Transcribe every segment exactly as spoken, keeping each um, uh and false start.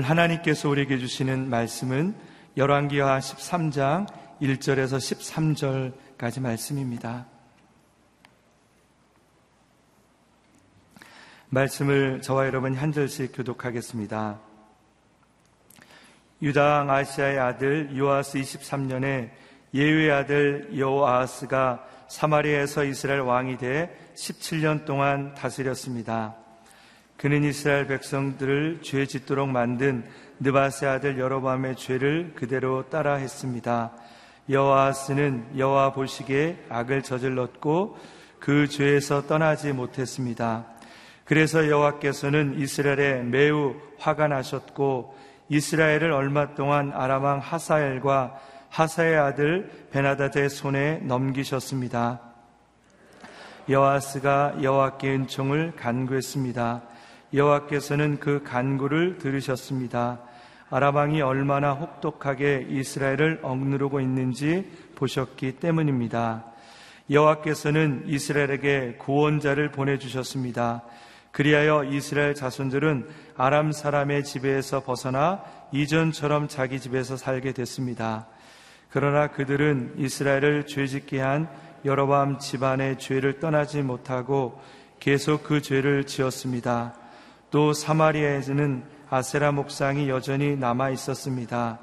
오늘 하나님께서 우리에게 주시는 말씀은 열왕기하 십삼 장 일 절에서 십삼 절까지 말씀입니다. 말씀을 저와 여러분이 한 절씩 교독하겠습니다. 유다 아시아의 아들 요아스 이십삼 년에 예후의 아들 요아스가 사마리아에서 이스라엘 왕이 돼 십칠 년 동안 다스렸습니다. 그는 이스라엘 백성들을 죄 짓도록 만든 느밧의 아들 여로보암의 죄를 그대로 따라 했습니다. 여호아스는 여호와 보시기에 악을 저질렀고 그 죄에서 떠나지 못했습니다. 그래서 여호와께서는 이스라엘에 매우 화가 나셨고 이스라엘을 얼마 동안 아람 왕 하사엘과 하사의 아들 베나다드의 손에 넘기셨습니다. 여호아스가 여호와께 은총을 간구했습니다. 여호와께서는 그 간구를 들으셨습니다. 아람 왕이 얼마나 혹독하게 이스라엘을 억누르고 있는지 보셨기 때문입니다. 여호와께서는 이스라엘에게 구원자를 보내주셨습니다. 그리하여 이스라엘 자손들은 아람 사람의 지배에서 벗어나 이전처럼 자기 집에서 살게 됐습니다. 그러나 그들은 이스라엘을 죄짓게 한 여로보암 집안의 죄를 떠나지 못하고 계속 그 죄를 지었습니다. 또 사마리아에는 아세라 목상이 여전히 남아 있었습니다.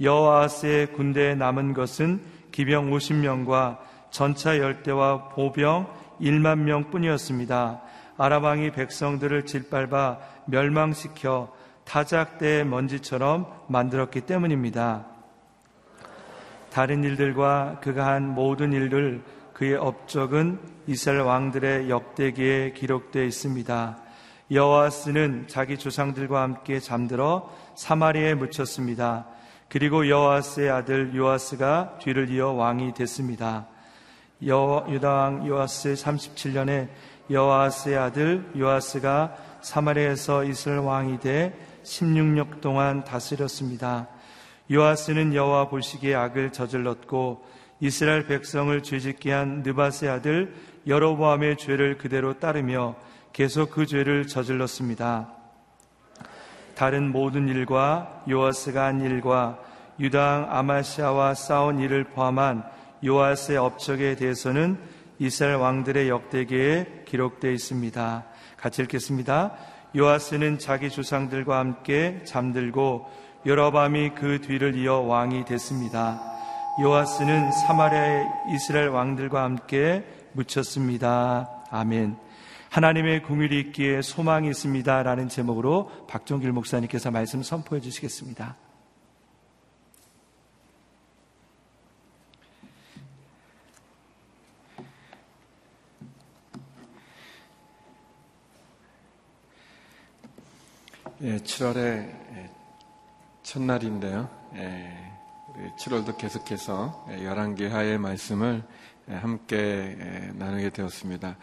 여호아스의 군대에 남은 것은 기병 오십 명과 전차 열 대와 보병 만 명 뿐이었습니다. 아람 왕이 백성들을 짓밟아 멸망시켜 타작대의 먼지처럼 만들었기 때문입니다. 다른 일들과 그가 한 모든 일들, 그의 업적은 이스라엘 왕들의 역대기에 기록되어 있습니다. 여호아스는 자기 조상들과 함께 잠들어 사마리아에 묻혔습니다. 그리고 여호아스의 아들 요아스가 뒤를 이어 왕이 됐습니다. 여, 유다 왕 요아스 삼십칠 년에 여호아스의 아들 요아스가 사마리아에서 이스라엘 왕이 돼 십육 년 동안 다스렸습니다. 요아스는 여호와 보시기에 악을 저질렀고 이스라엘 백성을 죄짓게 한 느밧의 아들 여로보암의 죄를 그대로 따르며 계속 그 죄를 저질렀습니다. 다른 모든 일과 요아스가 한 일과 유다 아마시아와 싸운 일을 포함한 요아스의 업적에 대해서는 이스라엘 왕들의 역대기에 기록되어 있습니다. 같이 읽겠습니다. 요아스는 자기 조상들과 함께 잠들고 여로보암이 그 뒤를 이어 왕이 됐습니다. 요아스는 사마리아의 이스라엘 왕들과 함께 묻혔습니다. 아멘. 하나님의 긍휼이 있기에 소망이 있습니다 라는 제목으로 박종길 목사님께서 말씀 선포해 주시겠습니다. 예, 칠월의 첫날인데요. 예, 칠월도 계속해서 열왕기하의 말씀을 함께 나누게 되었습니다.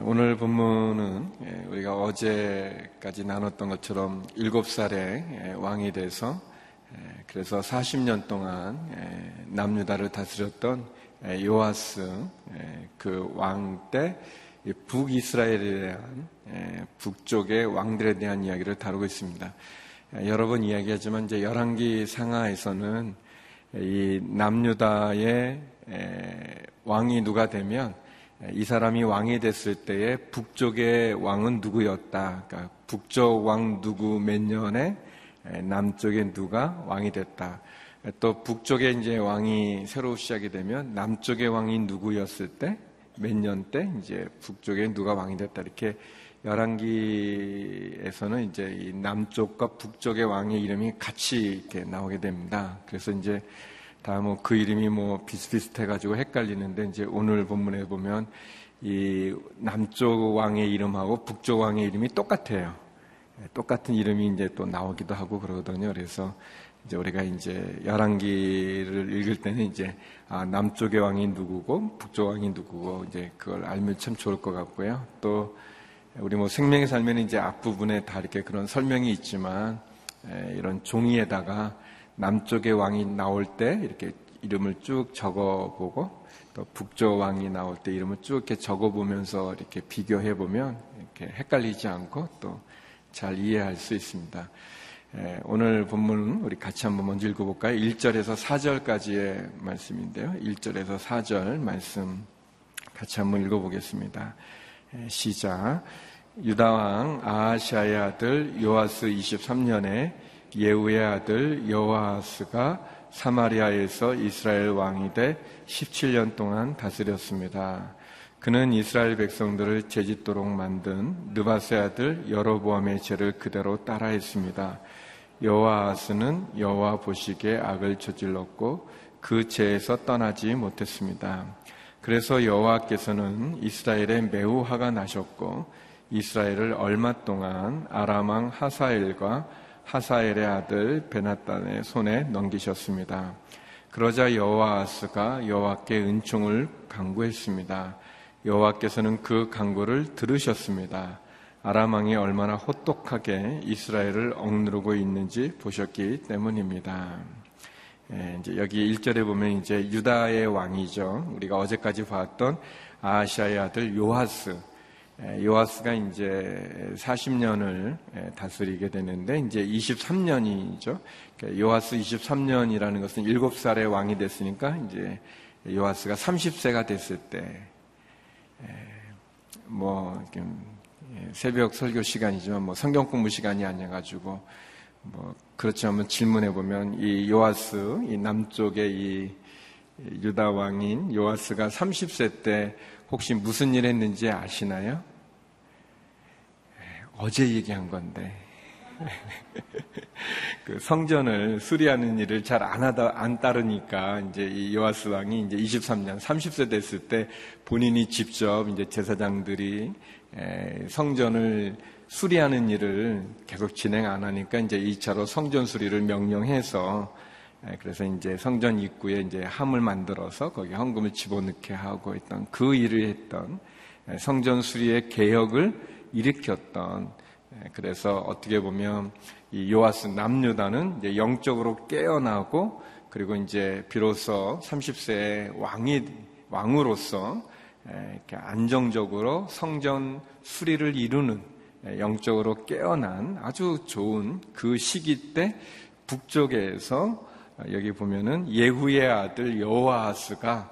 오늘 본문은 우리가 어제까지 나눴던 것처럼 일곱 살의 왕이 돼서 그래서 사십 년 동안 남유다를 다스렸던 요아스 그 왕 때 북이스라엘에 대한 북쪽의 왕들에 대한 이야기를 다루고 있습니다. 여러 번 이야기하지만 이제 열왕기 상하에서는 이 남유다의 왕이 누가 되면 이 사람이 왕이 됐을 때에 북쪽의 왕은 누구였다. 그러니까 북쪽 왕 누구 몇 년에 남쪽에 누가 왕이 됐다. 또 북쪽에 이제 왕이 새로 시작이 되면 남쪽의 왕이 누구였을 때 몇 년 때 이제 북쪽에 누가 왕이 됐다. 이렇게 열왕기에서는 이제 이 남쪽과 북쪽의 왕의 이름이 같이 이렇게 나오게 됩니다. 그래서 이제 다 뭐 그 이름이 뭐 비슷비슷해가지고 헷갈리는데 이제 오늘 본문에 보면 이 남쪽 왕의 이름하고 북쪽 왕의 이름이 똑같아요. 똑같은 이름이 이제 또 나오기도 하고 그러거든요. 그래서 이제 우리가 이제 열왕기를 읽을 때는 이제 아 남쪽의 왕이 누구고 북쪽 왕이 누구고 이제 그걸 알면 참 좋을 것 같고요. 또 우리 뭐 생명에 살면 이제 앞부분에 다 이렇게 그런 설명이 있지만 이런 종이에다가 남쪽의 왕이 나올 때 이렇게 이름을 쭉 적어보고 또 북쪽 왕이 나올 때 이름을 쭉 이렇게 적어보면서 이렇게 비교해보면 이렇게 헷갈리지 않고 또 잘 이해할 수 있습니다. 오늘 본문 우리 같이 한번 먼저 읽어볼까요? 일 절에서 사 절까지의 말씀인데요. 일 절에서 사 절 말씀 같이 한번 읽어보겠습니다. 시작. 유다왕 아하시아의 아들 요아스 이십삼 년에 예후의 아들 요아스가 사마리아에서 이스라엘 왕이 돼 십칠 년 동안 다스렸습니다. 그는 이스라엘 백성들을 죄짓도록 만든 느밧의 아들 여로보암의 죄를 그대로 따라했습니다. 여호아스는 여호와 보시기에 악을 저질렀고 그 죄에서 떠나지 못했습니다. 그래서 여호와께서는 이스라엘에 매우 화가 나셨고 이스라엘을 얼마 동안 아람 왕 하사엘과 하사엘의 아들 베나단의 손에 넘기셨습니다. 그러자 여호아스가 여호와께 은총을 간구했습니다. 여호와께서는 그 간구를 들으셨습니다. 아람 왕이 얼마나 혹독하게 이스라엘을 억누르고 있는지 보셨기 때문입니다. 예, 이제 여기 일 절에 보면 이제 유다의 왕이죠. 우리가 어제까지 봤던 아하시아의 아들 요아스. 요아스가 이제 사십 년을 다스리게 되는데 이제 이십삼 년이죠. 요아스 이십삼 년이라는 것은 일곱 살의 왕이 됐으니까 이제 요아스가 삼십 세가 됐을 때 뭐 새벽 설교 시간이지만 뭐 성경 공부 시간이 아니라 가지고 뭐 그렇지만 질문해 보면 이 요아스 이 남쪽의 이 유다 왕인 요아스가 삼십 세 때 혹시 무슨 일 했는지 아시나요? 어제 얘기한 건데 그 성전을 수리하는 일을 잘 안 하다 안 따르니까 이제 이 요아스 왕이 이제 이십삼 년 삼십 세 됐을 때 본인이 직접 이제 제사장들이 성전을 수리하는 일을 계속 진행 안 하니까 이제 이 차로 성전 수리를 명령해서 그래서 이제 성전 입구에 이제 함을 만들어서 거기 헌금을 집어넣게 하고 있던 그 일을 했던 성전 수리의 개혁을 일으켰던 그래서 어떻게 보면 이 요아스 남유다는 이제 영적으로 깨어나고 그리고 이제 비로소 삼십 세의 왕이 왕으로서 이렇게 안정적으로 성전 수리를 이루는 영적으로 깨어난 아주 좋은 그 시기 때 북쪽에서 여기 보면은 예후의 아들 여호아스가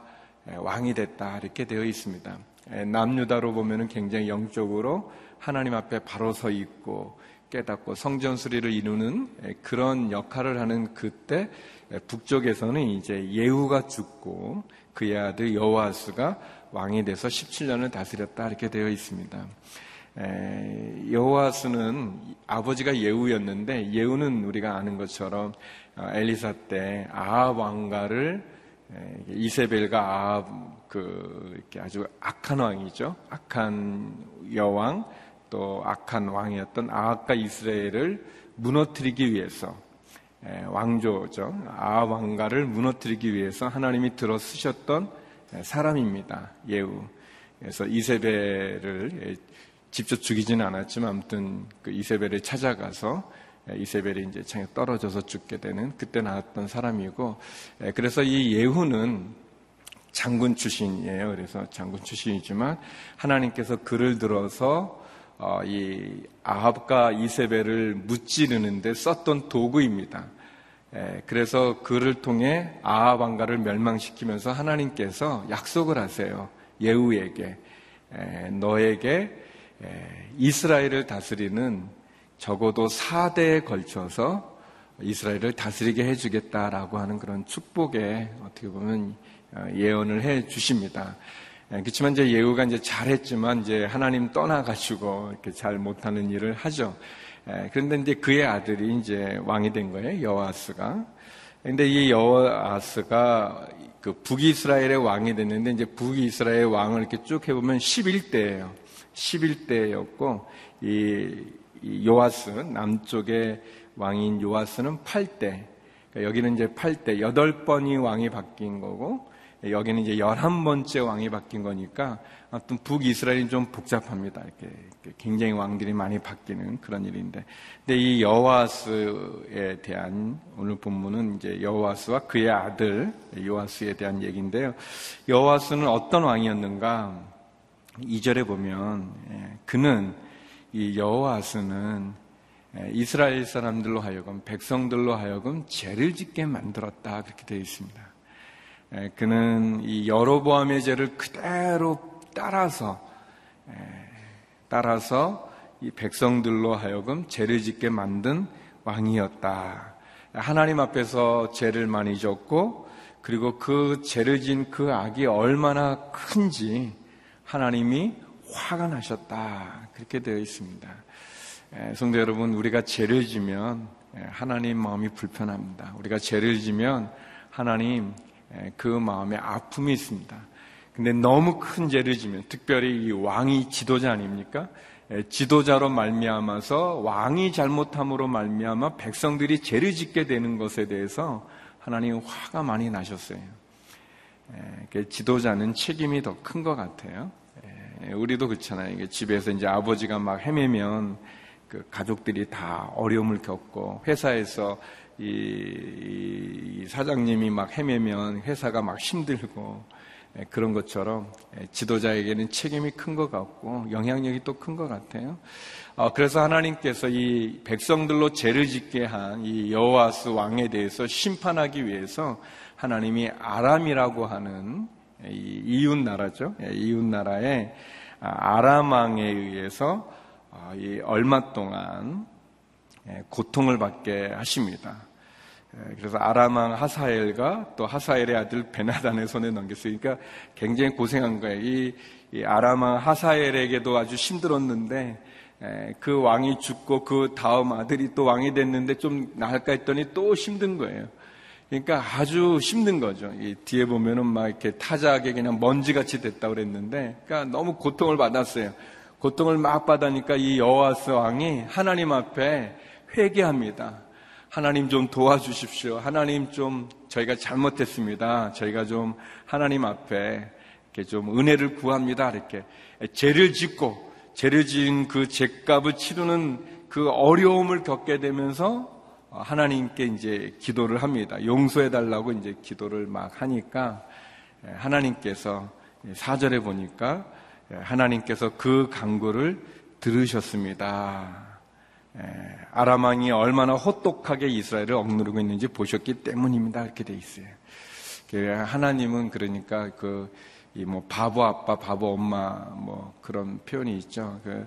왕이 됐다 이렇게 되어 있습니다. 남유다로 보면은 굉장히 영적으로 하나님 앞에 바로 서 있고 깨닫고 성전 수리를 이루는 그런 역할을 하는 그때 북쪽에서는 이제 예후가 죽고 그의 아들 여호아스가 왕이 돼서 십칠 년을 다스렸다 이렇게 되어 있습니다. 여호아스는 아버지가 예후였는데 예후는 우리가 아는 것처럼 엘리사 때 아합 왕가를 이세벨과 아합 그 이렇게 아주 악한 왕이죠. 악한 여왕 또 악한 왕이었던 아합과 이스라엘을 무너뜨리기 위해서 왕조죠. 아합 왕가를 무너뜨리기 위해서 하나님이 들어 쓰셨던 사람입니다. 예후. 그래서 이세벨을 직접 죽이지는 않았지만 아무튼 그 이세벨을 찾아가서 이세벨이 이제 창에 떨어져서 죽게 되는 그때 나왔던 사람이고 그래서 이 예후는 장군 출신이에요. 그래서 장군 출신이지만 하나님께서 그를 들어서 이 아합과 이세벨을 무찌르는데 썼던 도구입니다. 그래서 그를 통해 아합 왕가를 멸망시키면서 하나님께서 약속을 하세요. 예후에게 너에게 이스라엘을 다스리는 적어도 사 대에 걸쳐서 이스라엘을 다스리게 해주겠다라고 하는 그런 축복에 어떻게 보면 예언을 해 주십니다. 그렇지만 이제 예후가 이제 잘했지만 이제 하나님 떠나가지고 이렇게 잘 못하는 일을 하죠. 그런데 이제 그의 아들이 이제 왕이 된 거예요. 여호아스가. 그런데 이 여호아스가 그 북이스라엘의 왕이 됐는데 이제 북이스라엘 왕을 이렇게 쭉 해보면 십일 대예요. 십일 대였고 이, 이 요아스 남쪽의 왕인 요아스는 팔 대 그러니까 여기는 이제 팔 대 여덟 번이 왕이 바뀐 거고 여기는 이제 열한 번째 왕이 바뀐 거니까 아무튼 북이스라엘이 좀 복잡합니다. 이렇게, 이렇게 굉장히 왕들이 많이 바뀌는 그런 일인데 근데 이 여호아스에 대한 오늘 본문은 이제 여호아스와 그의 아들 요아스에 대한 얘기인데요. 여호아스는 어떤 왕이었는가? 이 절에 보면 그는 이 여호아스는 이스라엘 사람들로 하여금 백성들로 하여금 죄를 짓게 만들었다 그렇게 되어 있습니다. 그는 이 여로보암의 죄를 그대로 따라서 따라서 이 백성들로 하여금 죄를 짓게 만든 왕이었다. 하나님 앞에서 죄를 많이 졌고 그리고 그 죄를 지은 그 악이 얼마나 큰지 하나님이 화가 나셨다 그렇게 되어 있습니다. 성도 여러분, 우리가 죄를 지면 하나님 마음이 불편합니다. 우리가 죄를 지면 하나님 그 마음에 아픔이 있습니다. 근데 너무 큰 죄를 지면, 특별히 이 왕이 지도자 아닙니까? 지도자로 말미암아서 왕이 잘못함으로 말미암아 백성들이 죄를 짓게 되는 것에 대해서 하나님 화가 많이 나셨어요. 지도자는 책임이 더 큰 것 같아요. 우리도 그렇잖아요. 집에서 이제 아버지가 막 헤매면 그 가족들이 다 어려움을 겪고, 회사에서 이, 이 사장님이 막 헤매면 회사가 막 힘들고, 그런 것처럼 지도자에게는 책임이 큰 것 같고 영향력이 또 큰 것 같아요. 그래서 하나님께서 이 백성들로 죄를 짓게 한 이 요아스 왕에 대해서 심판하기 위해서 하나님이 아람이라고 하는 이 이웃 나라죠. 이웃 나라의 아람 왕에 의해서 얼마 동안 고통을 받게 하십니다. 그래서 아람 왕 하사엘과 또 하사엘의 아들 베나단의 손에 넘겼으니까 굉장히 고생한 거예요. 이, 이 아람 왕 하사엘에게도 아주 힘들었는데 에, 그 왕이 죽고 그 다음 아들이 또 왕이 됐는데 좀 나을까 했더니 또 힘든 거예요. 그러니까 아주 힘든 거죠. 이 뒤에 보면은 막 이렇게 타작에 그냥 먼지같이 됐다 그랬는데, 그러니까 너무 고통을 받았어요. 고통을 막 받으니까 이 요아스 왕이 하나님 앞에 회개합니다. 하나님 좀 도와주십시오. 하나님 좀 저희가 잘못했습니다. 저희가 좀 하나님 앞에 이렇게 좀 은혜를 구합니다. 이렇게 죄를 짓고 죄를 지은 그 죄값을 치르는 그 어려움을 겪게 되면서 하나님께 이제 기도를 합니다. 용서해 달라고 이제 기도를 막 하니까 하나님께서 사 절에 보니까 하나님께서 그 간구를 들으셨습니다. 아람 왕이 얼마나 혹독하게 이스라엘을 억누르고 있는지 보셨기 때문입니다. 이렇게 돼 있어요. 하나님은 그러니까 그 이 뭐 바보 아빠, 바보 엄마 뭐 그런 표현이 있죠. 그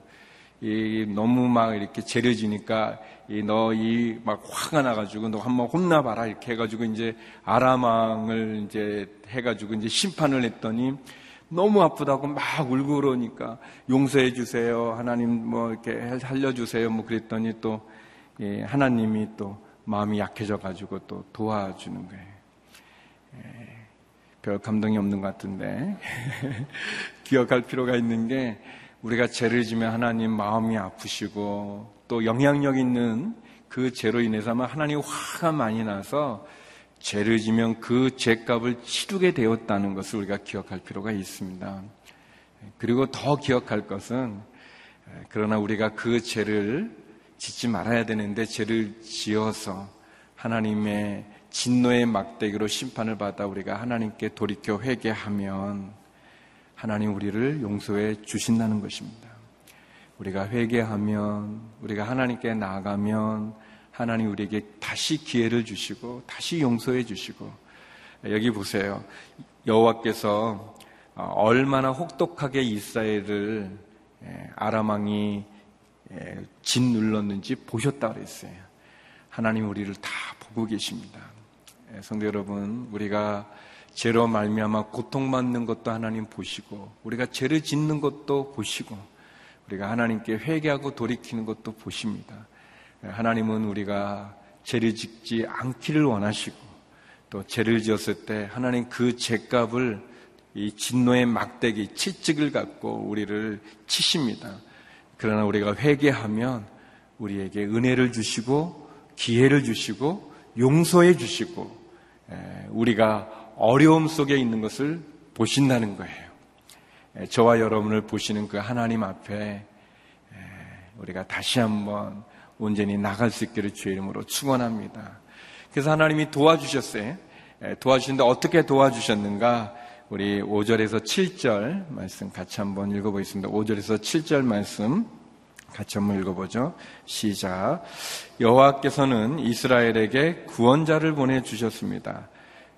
이 너무 막 이렇게 죄를 지니까 이 너 이 막 화가 나가지고 너 한번 혼나봐라 이렇게 해가지고 이제 아람 왕을 이제 해가지고 이제 심판을 했더니. 너무 아프다고 막 울고 그러니까 용서해 주세요. 하나님 뭐 이렇게 살려주세요. 뭐 그랬더니 또 하나님이 또 마음이 약해져가지고 또 도와주는 거예요. 별 감동이 없는 것 같은데 기억할 필요가 있는 게, 우리가 죄를 지면 하나님 마음이 아프시고 또 영향력 있는 그 죄로 인해서 아마 하나님 화가 많이 나서 죄를 지면 그 죄값을 치르게 되었다는 것을 우리가 기억할 필요가 있습니다. 그리고 더 기억할 것은, 그러나 우리가 그 죄를 짓지 말아야 되는데 죄를 지어서 하나님의 진노의 막대기로 심판을 받아 우리가 하나님께 돌이켜 회개하면 하나님 우리를 용서해 주신다는 것입니다. 우리가 회개하면, 우리가 하나님께 나아가면 하나님 우리에게 다시 기회를 주시고 다시 용서해 주시고, 여기 보세요. 여호와께서 얼마나 혹독하게 이스라엘을 아람 왕이 짓눌렀는지 보셨다 그랬어요. 하나님 우리를 다 보고 계십니다. 성도 여러분, 우리가 죄로 말미암아 고통받는 것도 하나님 보시고, 우리가 죄를 짓는 것도 보시고, 우리가 하나님께 회개하고 돌이키는 것도 보십니다. 하나님은 우리가 죄를 짓지 않기를 원하시고, 또 죄를 지었을 때 하나님 그 죄값을 이 진노의 막대기 채찍을 갖고 우리를 치십니다. 그러나 우리가 회개하면 우리에게 은혜를 주시고 기회를 주시고 용서해 주시고 우리가 어려움 속에 있는 것을 보신다는 거예요. 저와 여러분을 보시는 그 하나님 앞에 우리가 다시 한번 온전히 나갈 수 있기를 주의 이름으로 축원합니다. 그래서 하나님이 도와주셨어요. 도와주셨는데 어떻게 도와주셨는가? 우리 오 절에서 칠 절 말씀 같이 한번 읽어보겠습니다. 오 절에서 칠 절 말씀 같이 한번 읽어보죠. 시작. 여호와께서는 이스라엘에게 구원자를 보내주셨습니다.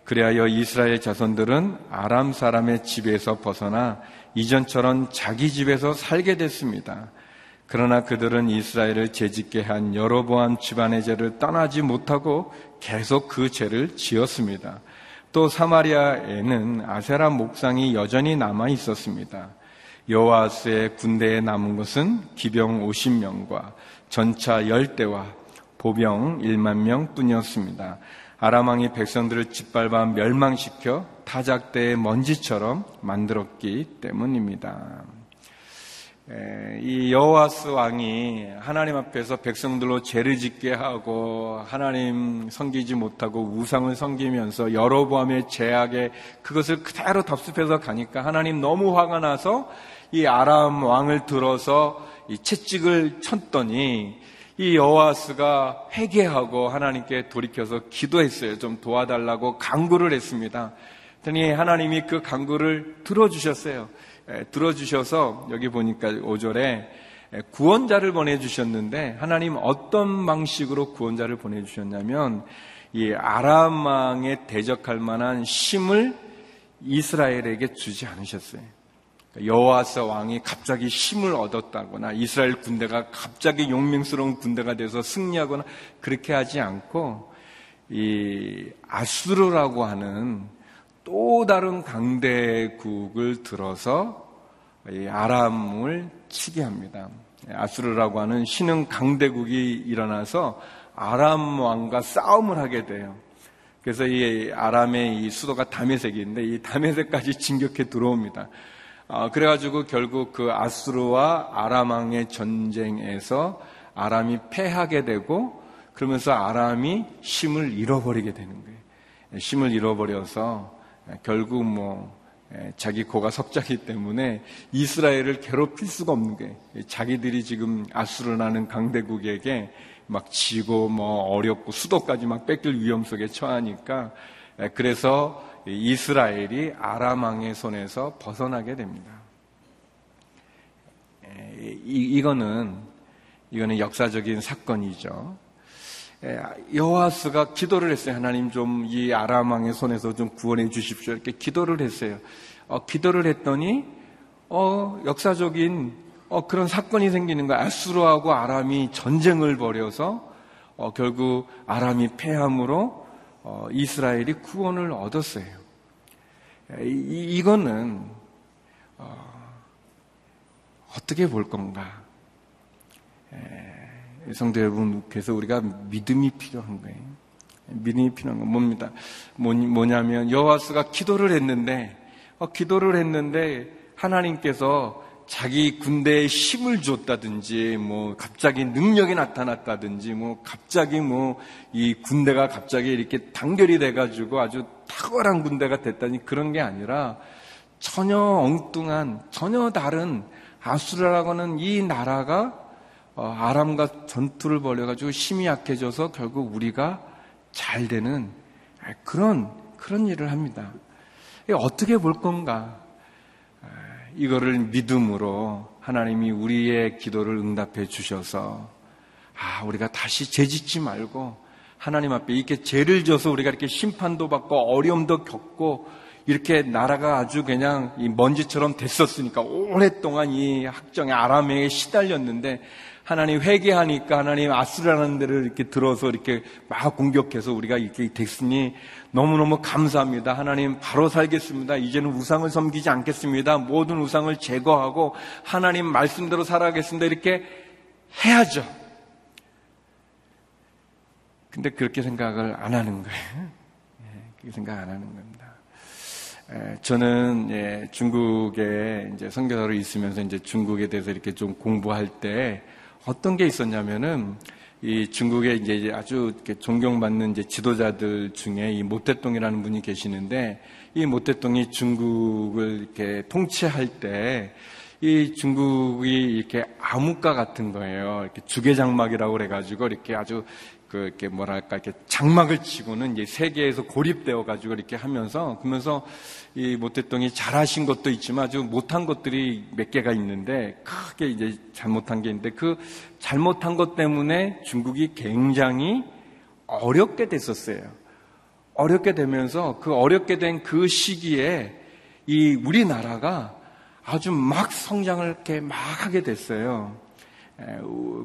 그리하여 이스라엘 자손들은 아람 사람의 집에서 벗어나 이전처럼 자기 집에서 살게 됐습니다. 그러나 그들은 이스라엘을 죄짓게 한 여로보암 집안의 죄를 떠나지 못하고 계속 그 죄를 지었습니다. 또 사마리아에는 아세라 목상이 여전히 남아 있었습니다. 요아스의 군대에 남은 것은 기병 오십 명과 전차 열 대와 보병 만 명 뿐이었습니다. 아람왕이 백성들을 짓밟아 멸망시켜 타작대의 먼지처럼 만들었기 때문입니다. 이 여호아스 왕이 하나님 앞에서 백성들로 죄를 짓게 하고 하나님 섬기지 못하고 우상을 섬기면서 여로보암의 죄악에 그것을 그대로 답습해서 가니까 하나님 너무 화가 나서 이 아람 왕을 들어서 이 채찍을 쳤더니 이 여호아스가 회개하고 하나님께 돌이켜서 기도했어요. 좀 도와달라고 간구를 했습니다. 그랬더니 하나님이 그 간구를 들어주셨어요. 들어주셔서 여기 보니까 오 절에 구원자를 보내주셨는데 하나님 어떤 방식으로 구원자를 보내주셨냐면 이 아람 왕에 대적할 만한 힘을 이스라엘에게 주지 않으셨어요. 여호아스 왕이 갑자기 힘을 얻었다거나 이스라엘 군대가 갑자기 용맹스러운 군대가 돼서 승리하거나 그렇게 하지 않고 이 아수르라고 하는 또 다른 강대국을 들어서 이 아람을 치게 합니다. 아수르라고 하는 신흥 강대국이 일어나서 아람 왕과 싸움을 하게 돼요. 그래서 이 아람의 이 수도가 다메섹인데 이 다메섹까지 진격해 들어옵니다. 아, 그래가지고 결국 그 아수르와 아람왕의 전쟁에서 아람이 패하게 되고 그러면서 아람이 힘을 잃어버리게 되는 거예요. 힘을 잃어버려서 결국 뭐 자기 고가 석자기 때문에 이스라엘을 괴롭힐 수가 없는 게 자기들이 지금 아수르라는 강대국에게 막 지고 뭐 어렵고 수도까지 막 뺏길 위험 속에 처하니까 그래서 이스라엘이 아람 왕의 손에서 벗어나게 됩니다. 이, 이거는 이거는 역사적인 사건이죠. 여호아스가 기도를 했어요. 하나님 좀 이 아람 왕의 손에서 좀 구원해 주십시오. 이렇게 기도를 했어요. 어, 기도를 했더니 어, 역사적인 어, 그런 사건이 생기는 거야. 아수르하고 아람이 전쟁을 벌여서 어, 결국 아람이 패함으로 어, 이스라엘이 구원을 얻었어요. 이, 이거는 어, 어떻게 볼 건가? 에, 성도 여러분께서 우리가 믿음이 필요한 거예요. 믿음이 필요한 건 뭡니다. 뭐냐면 여호아스가 기도를 했는데 어, 기도를 했는데 하나님께서 자기 군대에 힘을 줬다든지 뭐 갑자기 능력이 나타났다든지 뭐 갑자기 뭐 이 군대가 갑자기 이렇게 단결이 돼가지고 아주 탁월한 군대가 됐다니 그런 게 아니라 전혀 엉뚱한 전혀 다른 아수라라고 하는 이 나라가 어, 아람과 전투를 벌여가지고 힘이 약해져서 결국 우리가 잘 되는 그런 그런 일을 합니다. 어떻게 볼 건가? 이거를 믿음으로 하나님이 우리의 기도를 응답해 주셔서 아, 우리가 다시 죄짓지 말고 하나님 앞에 이렇게 죄를 져서 우리가 이렇게 심판도 받고 어려움도 겪고 이렇게 나라가 아주 그냥 이 먼지처럼 됐었으니까 오랫동안 이 학정의 아람에 시달렸는데 하나님 회개하니까 하나님 아수라는 데를 이렇게 들어서 이렇게 막 공격해서 우리가 이렇게 됐으니 너무너무 감사합니다. 하나님 바로 살겠습니다. 이제는 우상을 섬기지 않겠습니다. 모든 우상을 제거하고 하나님 말씀대로 살아가겠습니다. 이렇게 해야죠. 근데 그렇게 생각을 안 하는 거예요. 그렇게 생각 안 하는 겁니다. 저는 예, 중국에 이제 선교사로 있으면서 이제 중국에 대해서 이렇게 좀 공부할 때 어떤 게 있었냐면은 이 중국에 이제 아주 이렇게 존경받는 이제 지도자들 중에 이 모택동이라는 분이 계시는데 이 모택동이 중국을 이렇게 통치할 때 이 중국이 이렇게 암흑과 같은 거예요. 이렇게 주계장막이라고 그래가지고 이렇게 아주 그 이렇게 뭐랄까 이렇게 장막을 치고는 이제 세계에서 고립되어 가지고 이렇게 하면서 그러면서 이 모태똥이 잘하신 것도 있지만 아주 못한 것들이 몇 개가 있는데 크게 이제 잘못한 게 있는데 그 잘못한 것 때문에 중국이 굉장히 어렵게 됐었어요. 어렵게 되면서 그 어렵게 된 그 시기에 이 우리나라가 아주 막 성장을 이렇게 막 하게 됐어요.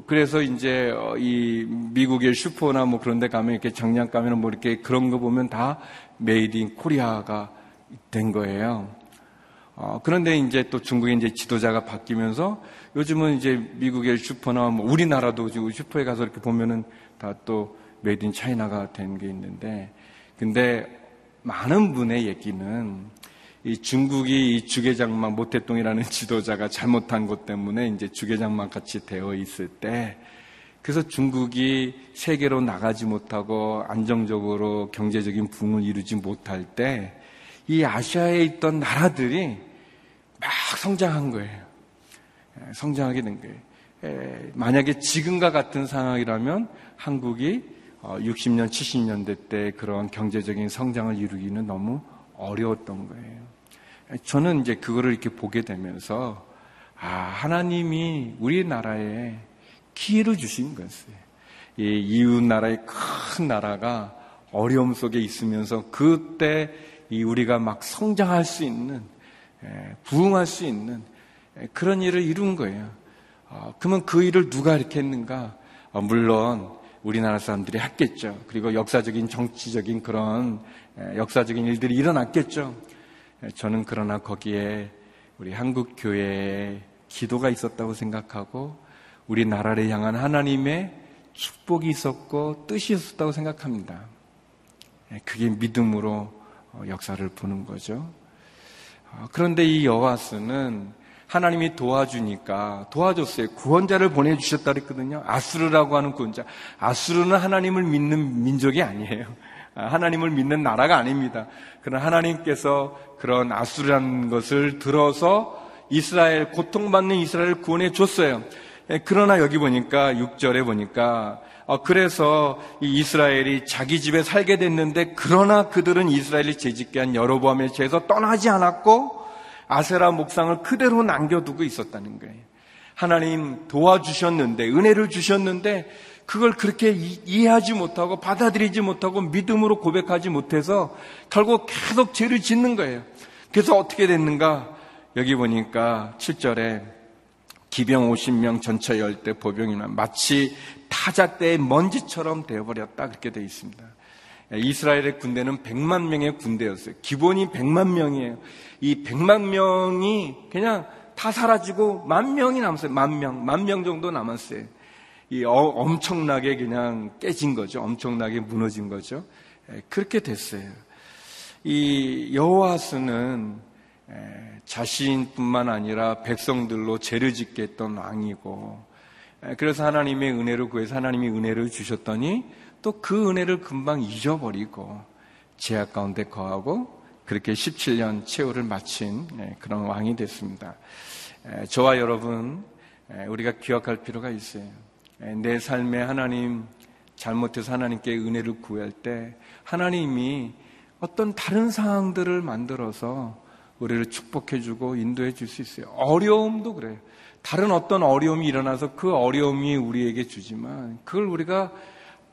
그래서 이제 이 미국의 슈퍼나 뭐 그런 데 가면 이렇게 장난감이나 뭐 이렇게 그런 거 보면 다 메이드 인 코리아가 된 거예요. 어, 그런데 이제 또 중국의 이제 지도자가 바뀌면서 요즘은 이제 미국의 슈퍼나 뭐 우리나라도 지금 슈퍼에 가서 이렇게 보면은 다 또 메이드 인 차이나가 된 게 있는데 근데 많은 분의 얘기는 이 중국이 이 주계장막 모태똥이라는 지도자가 잘못한 것 때문에 이제 주계장막 같이 되어 있을 때 그래서 중국이 세계로 나가지 못하고 안정적으로 경제적인 붐을 이루지 못할 때 이 아시아에 있던 나라들이 막 성장한 거예요. 성장하게 된 거예요. 만약에 지금과 같은 상황이라면 한국이 육십 년, 칠십 년대 때 그런 경제적인 성장을 이루기는 너무 어려웠던 거예요. 저는 이제 그거를 이렇게 보게 되면서 아, 하나님이 우리나라에 기회를 주신 거였어요. 이 이웃 나라의 큰 나라가 어려움 속에 있으면서 그때 이 우리가 막 성장할 수 있는 부흥할 수 있는 그런 일을 이룬 거예요. 어, 그러면 그 일을 누가 이렇게 했는가? 어, 물론 우리나라 사람들이 했겠죠. 그리고 역사적인 정치적인 그런 역사적인 일들이 일어났겠죠. 저는 그러나 거기에 우리 한국 교회의 기도가 있었다고 생각하고 우리나라를 향한 하나님의 축복이 있었고 뜻이 있었다고 생각합니다. 그게 믿음으로 역사를 보는 거죠. 그런데 이 여아스는 하나님이 도와주니까 도와줬어요. 구원자를 보내주셨다 그랬거든요. 아수르라고 하는 구원자. 아수르는 하나님을 믿는 민족이 아니에요. 하나님을 믿는 나라가 아닙니다. 그러나 하나님께서 그런 아수르라는 것을 들어서 이스라엘, 고통받는 이스라엘을 구원해 줬어요. 그러나 여기 보니까 육 절에 보니까 그래서 이 이스라엘이 자기 집에 살게 됐는데 그러나 그들은 이스라엘이 재짓게 한 여로보암의 죄에서 떠나지 않았고 아세라 목상을 그대로 남겨두고 있었다는 거예요. 하나님 도와주셨는데 은혜를 주셨는데 그걸 그렇게 이, 이해하지 못하고 받아들이지 못하고 믿음으로 고백하지 못해서 결국 계속 죄를 짓는 거예요. 그래서 어떻게 됐는가? 여기 보니까 칠 절에 기병 오십 명 전차 열 대 보병이나 마치 타작 때의 먼지처럼 되어버렸다 그렇게 되어 있습니다. 이스라엘의 군대는 백만 명의 군대였어요. 기본이 백만 명이에요. 이 백만 명이 그냥 다 사라지고 만 명이 남았어요. 만 명, 만 명 정도 남았어요. 이 어, 엄청나게 그냥 깨진 거죠. 엄청나게 무너진 거죠. 에, 그렇게 됐어요. 이 여호아스는 에, 자신뿐만 아니라 백성들로 죄를 짓게 했던 왕이고 에, 그래서 하나님의 은혜를 구해서 하나님이 은혜를 주셨더니 또 그 은혜를 금방 잊어버리고 제약 가운데 거하고 그렇게 십칠 년 채우를 마친 그런 왕이 됐습니다. 저와 여러분 우리가 기억할 필요가 있어요. 내 삶에 하나님 잘못해서 하나님께 은혜를 구할 때 하나님이 어떤 다른 상황들을 만들어서 우리를 축복해주고 인도해 줄 수 있어요. 어려움도 그래요. 다른 어떤 어려움이 일어나서 그 어려움이 우리에게 주지만 그걸 우리가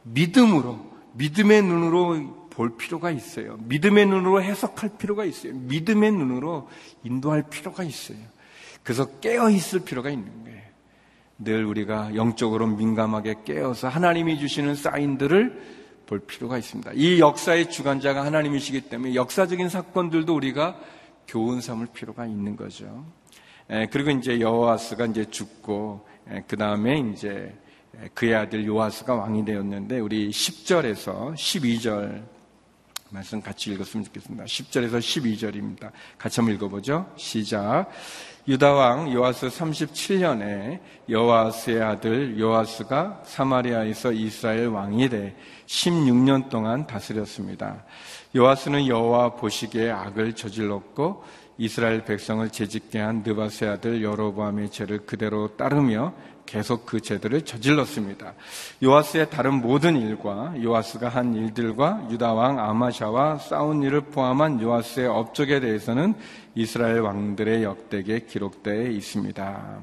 믿음으로, 믿음의 눈으로 볼 필요가 있어요. 믿음의 눈으로 해석할 필요가 있어요. 믿음의 눈으로 인도할 필요가 있어요. 그래서 깨어있을 필요가 있는 거예요. 늘 우리가 영적으로 민감하게 깨어서 하나님이 주시는 사인들을 볼 필요가 있습니다. 이 역사의 주관자가 하나님이시기 때문에 역사적인 사건들도 우리가 교훈 삼을 필요가 있는 거죠. 에, 그리고 이제 여호아스가 이제 죽고 그 다음에 이제 그의 아들 요아스가 왕이 되었는데 우리 십 절에서 십이 절 말씀 같이 읽었으면 좋겠습니다. 십 절에서 십이 절입니다. 같이 한번 읽어보죠. 시작. 유다왕 요아스 삼십칠 년에 여호아스의 아들 요아스가 사마리아에서 이스라엘 왕이 돼 십육 년 동안 다스렸습니다. 요아스는 여호와 보시기에 악을 저질렀고 이스라엘 백성을 재짓게 한 느바스의 아들 여로보암의 죄를 그대로 따르며 계속 그 죄들을 저질렀습니다. 요아스의 다른 모든 일과 요아스가 한 일들과 유다왕 아마샤와 싸운 일을 포함한 요아스의 업적에 대해서는 이스라엘 왕들의 역대기에 기록되어 있습니다.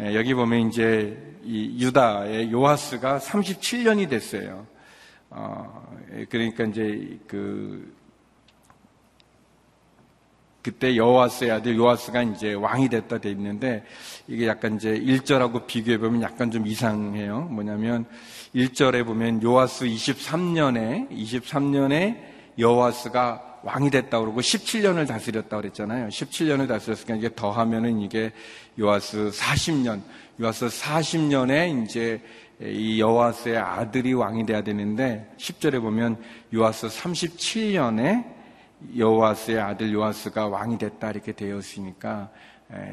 예, 여기 보면 이제 이 유다의 요아스가 삼십칠 년이 됐어요. 어, 그러니까 이제 그 그때 요아스의 아들 요아스가 이제 왕이 됐다 돼 있는데, 이게 약간 이제 일 절하고 비교해 보면 약간 좀 이상해요. 뭐냐면 일 절에 보면 요아스 이십삼 년에 이십삼 년에 요아스가 왕이 됐다고 그러고 십칠 년을 다스렸다고 그랬잖아요. 십칠 년을 다스렸으니까 이게 더하면은 이게 요아스 사십 년, 요아스 사십 년에 이제 이 요아스의 아들이 왕이 돼야 되는데, 십 절에 보면 요아스 삼십칠 년에 요아스의 아들 요아스가 왕이 됐다 이렇게 되어 있으니까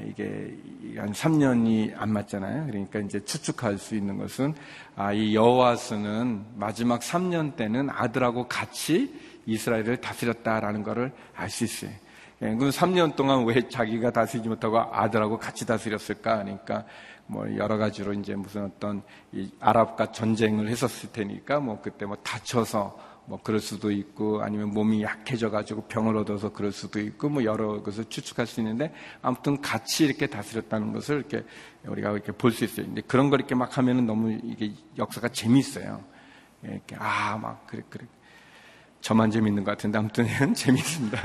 이게 한 삼 년이 안 맞잖아요. 그러니까 이제 추측할 수 있는 것은, 아, 이 여호아스는 마지막 삼 년 때는 아들하고 같이 이스라엘을 다스렸다라는 것을 알 수 있어요. 그럼 삼 년 동안 왜 자기가 다스리지 못하고 아들하고 같이 다스렸을까? 그러니까 뭐 여러 가지로 이제 무슨 어떤 이 아랍과 전쟁을 했었을 테니까 뭐 그때 뭐 다쳐서 뭐 그럴 수도 있고, 아니면 몸이 약해져가지고 병을 얻어서 그럴 수도 있고, 뭐 여러 것을 추측할 수 있는데, 아무튼 같이 이렇게 다스렸다는 것을 이렇게 우리가 이렇게 볼 수 있어요. 근데 그런 걸 이렇게 막 하면은 너무 이게 역사가 재밌어요. 이렇게 아 막 그래 그래 저만 재밌는 것 같은데 아무튼 재밌습니다.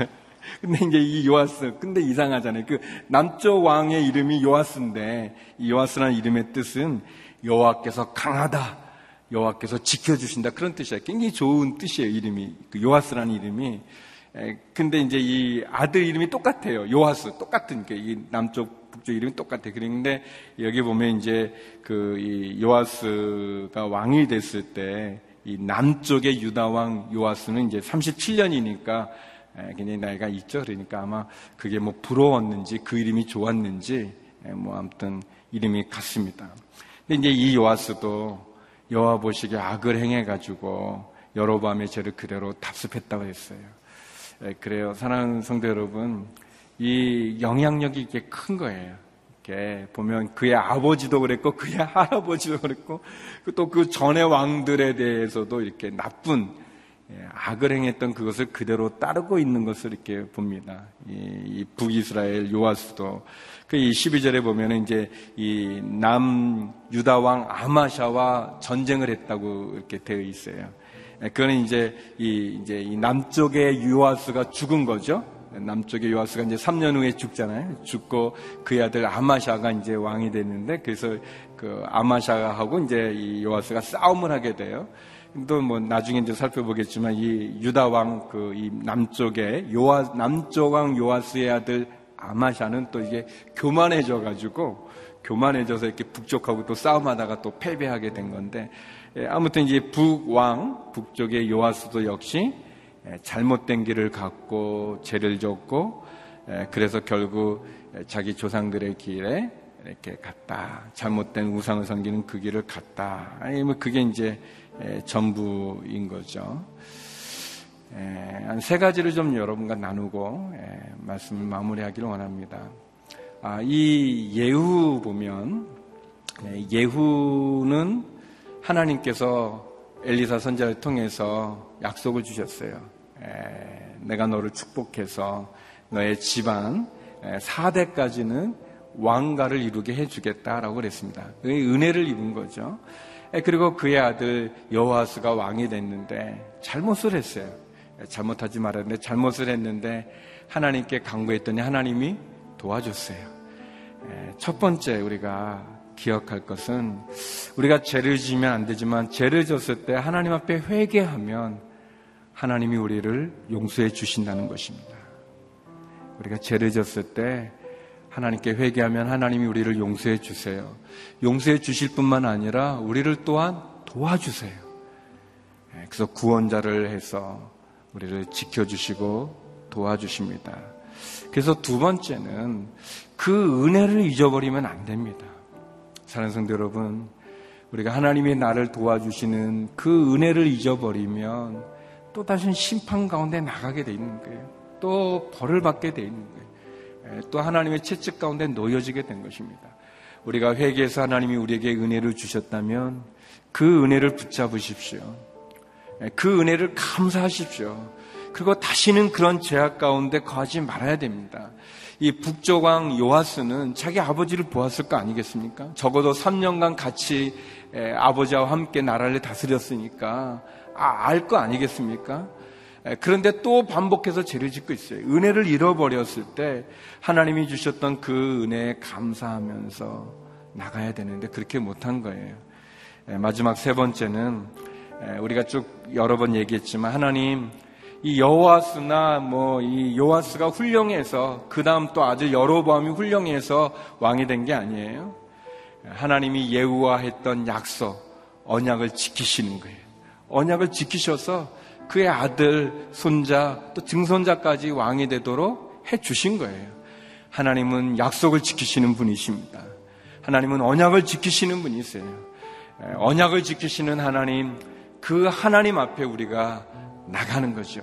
근데 이제 이 요아스, 근데 이상하잖아요. 그 남쪽 왕의 이름이 요아스인데, 이 요아스라는 이름의 뜻은 여호와께서 강하다, 여호와께서 지켜주신다, 그런 뜻이에요. 굉장히 좋은 뜻이에요, 이름이. 그 요아스라는 이름이. 에, 근데 이제 이 아들 이름이 똑같아요. 요아스. 똑같은, 게 이 남쪽, 북쪽 이름이 똑같아요. 그런데 여기 보면 이제 그 이 요아스가 왕이 됐을 때, 이 남쪽의 유다왕 요아스는 이제 삼십칠 년이니까 에, 굉장히 나이가 있죠. 그러니까 아마 그게 뭐 부러웠는지 그 이름이 좋았는지, 에, 뭐 아무튼 이름이 같습니다. 근데 이제 이 요아스도 여호와 보시기에 악을 행해가지고 여로보암의 죄를 그대로 답습했다고 했어요. 예, 그래요. 사랑하는 성도 여러분, 이 영향력이 이게 큰 거예요. 이렇게 보면 그의 아버지도 그랬고, 그의 할아버지도 그랬고, 또 그 전의 왕들에 대해서도 이렇게 나쁜, 예, 악을 행했던 그것을 그대로 따르고 있는 것을 이렇게 봅니다. 이, 이 북이스라엘 요아스도. 그 이 십이 절에 보면은 이제 이 남 유다왕 아마샤와 전쟁을 했다고 이렇게 되어 있어요. 그거는 이제 이, 이제 이 남쪽의 요아스가 죽은 거죠. 남쪽의 요아스가 이제 삼 년 후에 죽잖아요. 죽고 그의 아들 아마샤가 이제 왕이 됐는데, 그래서 그 아마샤하고 이제 이 요아스가 싸움을 하게 돼요. 또 뭐 나중에 이제 살펴보겠지만, 이 유다 왕 그 이 남쪽에 요아 남쪽 왕 요아스의 아들 아마샤는 또 이게 교만해져 가지고 교만해져서 이렇게 북쪽하고 또 싸움하다가 또 패배하게 된 건데, 예, 아무튼 이제 북왕 북쪽의 요아스도 역시, 예, 잘못된 길을 갔고 죄를 졌고, 예, 그래서 결국 자기 조상들의 길에 이렇게 갔다, 잘못된 우상을 섬기는 그 길을 갔다. 아니 뭐 그게 이제 예, 전부인 거죠. 예, 한 세 가지를 좀 여러분과 나누고, 예, 말씀을 마무리하기를 원합니다. 아, 이 예후 보면, 예, 예후는 하나님께서 엘리사 선지자를 통해서 약속을 주셨어요. 예, 내가 너를 축복해서 너의 집안, 예, 사 대까지는 왕가를 이루게 해주겠다라고 그랬습니다. 은혜를 입은 거죠. 그리고 그의 아들 여호아스가 왕이 됐는데 잘못을 했어요. 잘못하지 말았는데 잘못을 했는데 하나님께 간구했더니 하나님이 도와줬어요. 첫 번째 우리가 기억할 것은, 우리가 죄를 지으면 안 되지만 죄를 졌을 때 하나님 앞에 회개하면 하나님이 우리를 용서해 주신다는 것입니다. 우리가 죄를 졌을 때 하나님께 회개하면 하나님이 우리를 용서해 주세요. 용서해 주실 뿐만 아니라 우리를 또한 도와주세요. 그래서 구원자를 해서 우리를 지켜주시고 도와주십니다. 그래서 두 번째는 그 은혜를 잊어버리면 안 됩니다. 사랑하는 성도 여러분, 우리가 하나님이 나를 도와주시는 그 은혜를 잊어버리면 또다시 심판 가운데 나가게 돼 있는 거예요. 또 벌을 받게 돼 있는 거예요. 또 하나님의 채찍 가운데 놓여지게 된 것입니다. 우리가 회개해서 하나님이 우리에게 은혜를 주셨다면 그 은혜를 붙잡으십시오. 그 은혜를 감사하십시오. 그리고 다시는 그런 죄악 가운데 거하지 말아야 됩니다. 이 북조왕 요아스는 자기 아버지를 보았을 거 아니겠습니까? 적어도 삼 년간 같이 아버지와 함께 나라를 다스렸으니까 아, 알 거 아니겠습니까? 그런데 또 반복해서 죄를 짓고 있어요. 은혜를 잃어버렸을 때 하나님이 주셨던 그 은혜에 감사하면서 나가야 되는데 그렇게 못한 거예요. 마지막 세 번째는 우리가 쭉 여러 번 얘기했지만 하나님 이 여호아스나 뭐 이 요아스가 훌륭해서 그 다음 또 아주 여로보암이 훌륭해서 왕이 된 게 아니에요. 하나님이 예후와 했던 약속, 언약을 지키시는 거예요. 언약을 지키셔서 그의 아들, 손자, 또 증손자까지 왕이 되도록 해주신 거예요. 하나님은 약속을 지키시는 분이십니다. 하나님은 언약을 지키시는 분이세요. 언약을 지키시는 하나님, 그 하나님 앞에 우리가 나가는 거죠.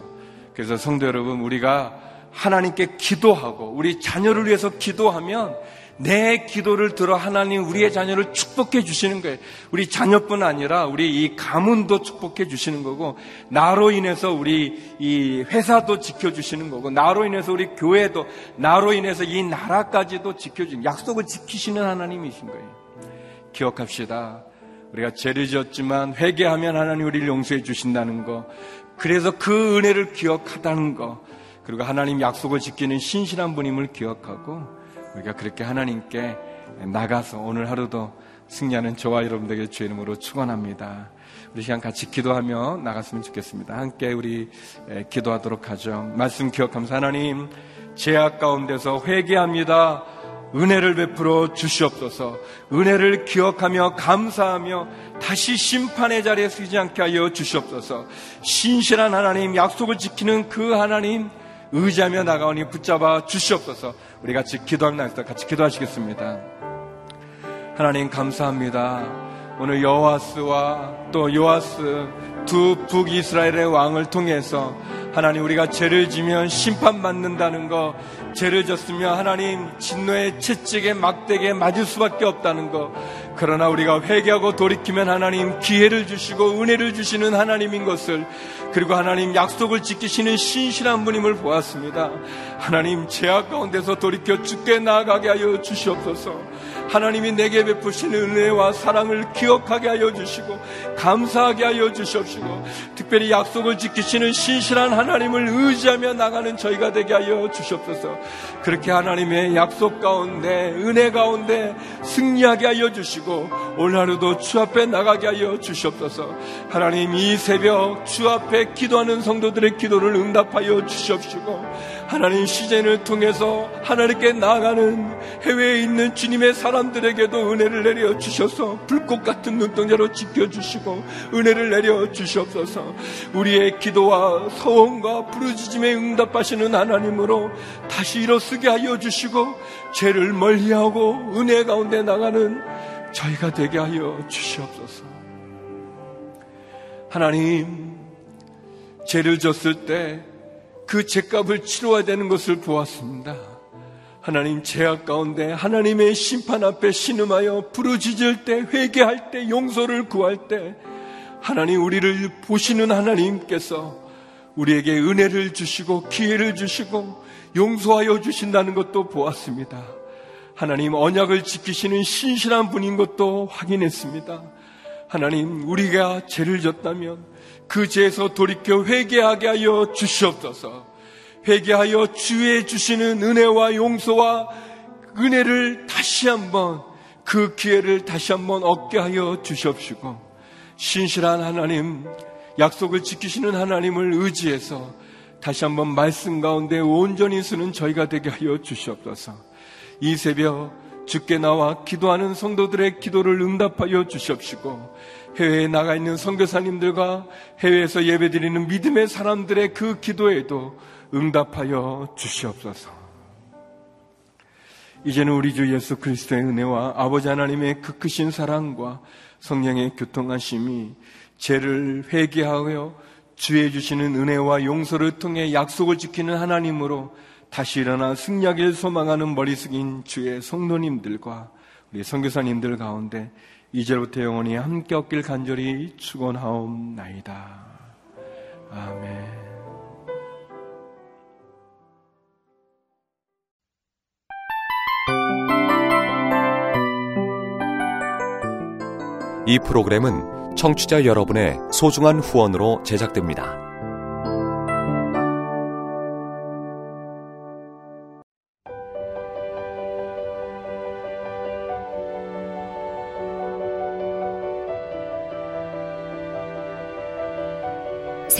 그래서 성도 여러분, 우리가 하나님께 기도하고 우리 자녀를 위해서 기도하면 내 기도를 들어 하나님 우리의 자녀를 축복해 주시는 거예요. 우리 자녀뿐 아니라 우리 이 가문도 축복해 주시는 거고, 나로 인해서 우리 이 회사도 지켜주시는 거고, 나로 인해서 우리 교회도, 나로 인해서 이 나라까지도 지켜주는, 약속을 지키시는 하나님이신 거예요. 기억합시다. 우리가 죄를 지었지만 회개하면 하나님 우리를 용서해 주신다는 거, 그래서 그 은혜를 기억하다는 거, 그리고 하나님 약속을 지키는 신실한 분임을 기억하고 우리가 그렇게 하나님께 나가서 오늘 하루도 승리하는 저와 여러분들에게 주의 이름으로 축원합니다. 우리 시간 같이 기도하며 나갔으면 좋겠습니다. 함께 우리 기도하도록 하죠. 말씀 기억하면서 하나님, 죄악 가운데서 회개합니다. 은혜를 베풀어 주시옵소서. 은혜를 기억하며 감사하며 다시 심판의 자리에 서지 않게 하여 주시옵소서. 신실한 하나님, 약속을 지키는 그 하나님 의지하며 나가오니 붙잡아 주시옵소서. 우리 같이 기도합니다. 같이 기도하시겠습니다. 하나님 감사합니다. 오늘 여호아스와 또 요아스 두 북이스라엘의 왕을 통해서 하나님 우리가 죄를 지면 심판받는다는 거, 죄를 졌으면 하나님 진노의 채찍에 막대기에 맞을 수밖에 없다는 거, 그러나 우리가 회개하고 돌이키면 하나님 기회를 주시고 은혜를 주시는 하나님인 것을, 그리고 하나님 약속을 지키시는 신실한 분임을 보았습니다. 하나님 죄악 가운데서 돌이켜 주께 나아가게 하여 주시옵소서. 하나님이 내게 베푸시는 은혜와 사랑을 기억하게 하여 주시고 감사하게 하여 주시옵시고, 특별히 약속을 지키시는 신실한 하나님을 의지하며 나가는 저희가 되게 하여 주시옵소서. 그렇게 하나님의 약속 가운데, 은혜 가운데 승리하게 하여 주시옵소서. 오늘 하루도 주 앞에 나가게 하여 주시옵소서. 하나님 이 새벽 주 앞에 기도하는 성도들의 기도를 응답하여 주시옵시고, 하나님 시즌을 통해서 하나님께 나아가는 해외에 있는 주님의 사람들에게도 은혜를 내려 주셔서 불꽃 같은 눈동자로 지켜주시고 은혜를 내려 주시옵소서. 우리의 기도와 소원과 부르짖음에 응답하시는 하나님으로 다시 일어서게 하여 주시고, 죄를 멀리하고 은혜 가운데 나가는 저희가 되게 하여 주시옵소서. 하나님, 죄를 졌을 때 그 죄값을 치러야 되는 것을 보았습니다. 하나님, 죄악 가운데 하나님의 심판 앞에 신음하여 부르짖을 때, 회개할 때, 용서를 구할 때 하나님 우리를 보시는 하나님께서 우리에게 은혜를 주시고 기회를 주시고 용서하여 주신다는 것도 보았습니다. 하나님 언약을 지키시는 신실한 분인 것도 확인했습니다. 하나님 우리가 죄를 졌다면 그 죄에서 돌이켜 회개하게 하여 주시옵소서. 회개하여 주의 주시는 은혜와 용서와 은혜를 다시 한번, 그 기회를 다시 한번 얻게 하여 주시옵시고, 신실한 하나님, 약속을 지키시는 하나님을 의지해서 다시 한번 말씀 가운데 온전히 쓰는 저희가 되게 하여 주시옵소서. 이 새벽 주께 나와 기도하는 성도들의 기도를 응답하여 주시옵시고, 해외에 나가 있는 선교사님들과 해외에서 예배드리는 믿음의 사람들의 그 기도에도 응답하여 주시옵소서. 이제는 우리 주 예수 그리스도의 은혜와 아버지 하나님의 그 크신 사랑과 성령의 교통하심이 죄를 회개하여 주의 주시는 은혜와 용서를 통해 약속을 지키는 하나님으로 다시 일어나 승리하길 소망하는 머리 숙인 주의 성도님들과 우리 선교사님들 가운데 이제부터 영원히 함께 얻길 간절히 축원하옵나이다. 아멘. 이 프로그램은 청취자 여러분의 소중한 후원으로 제작됩니다.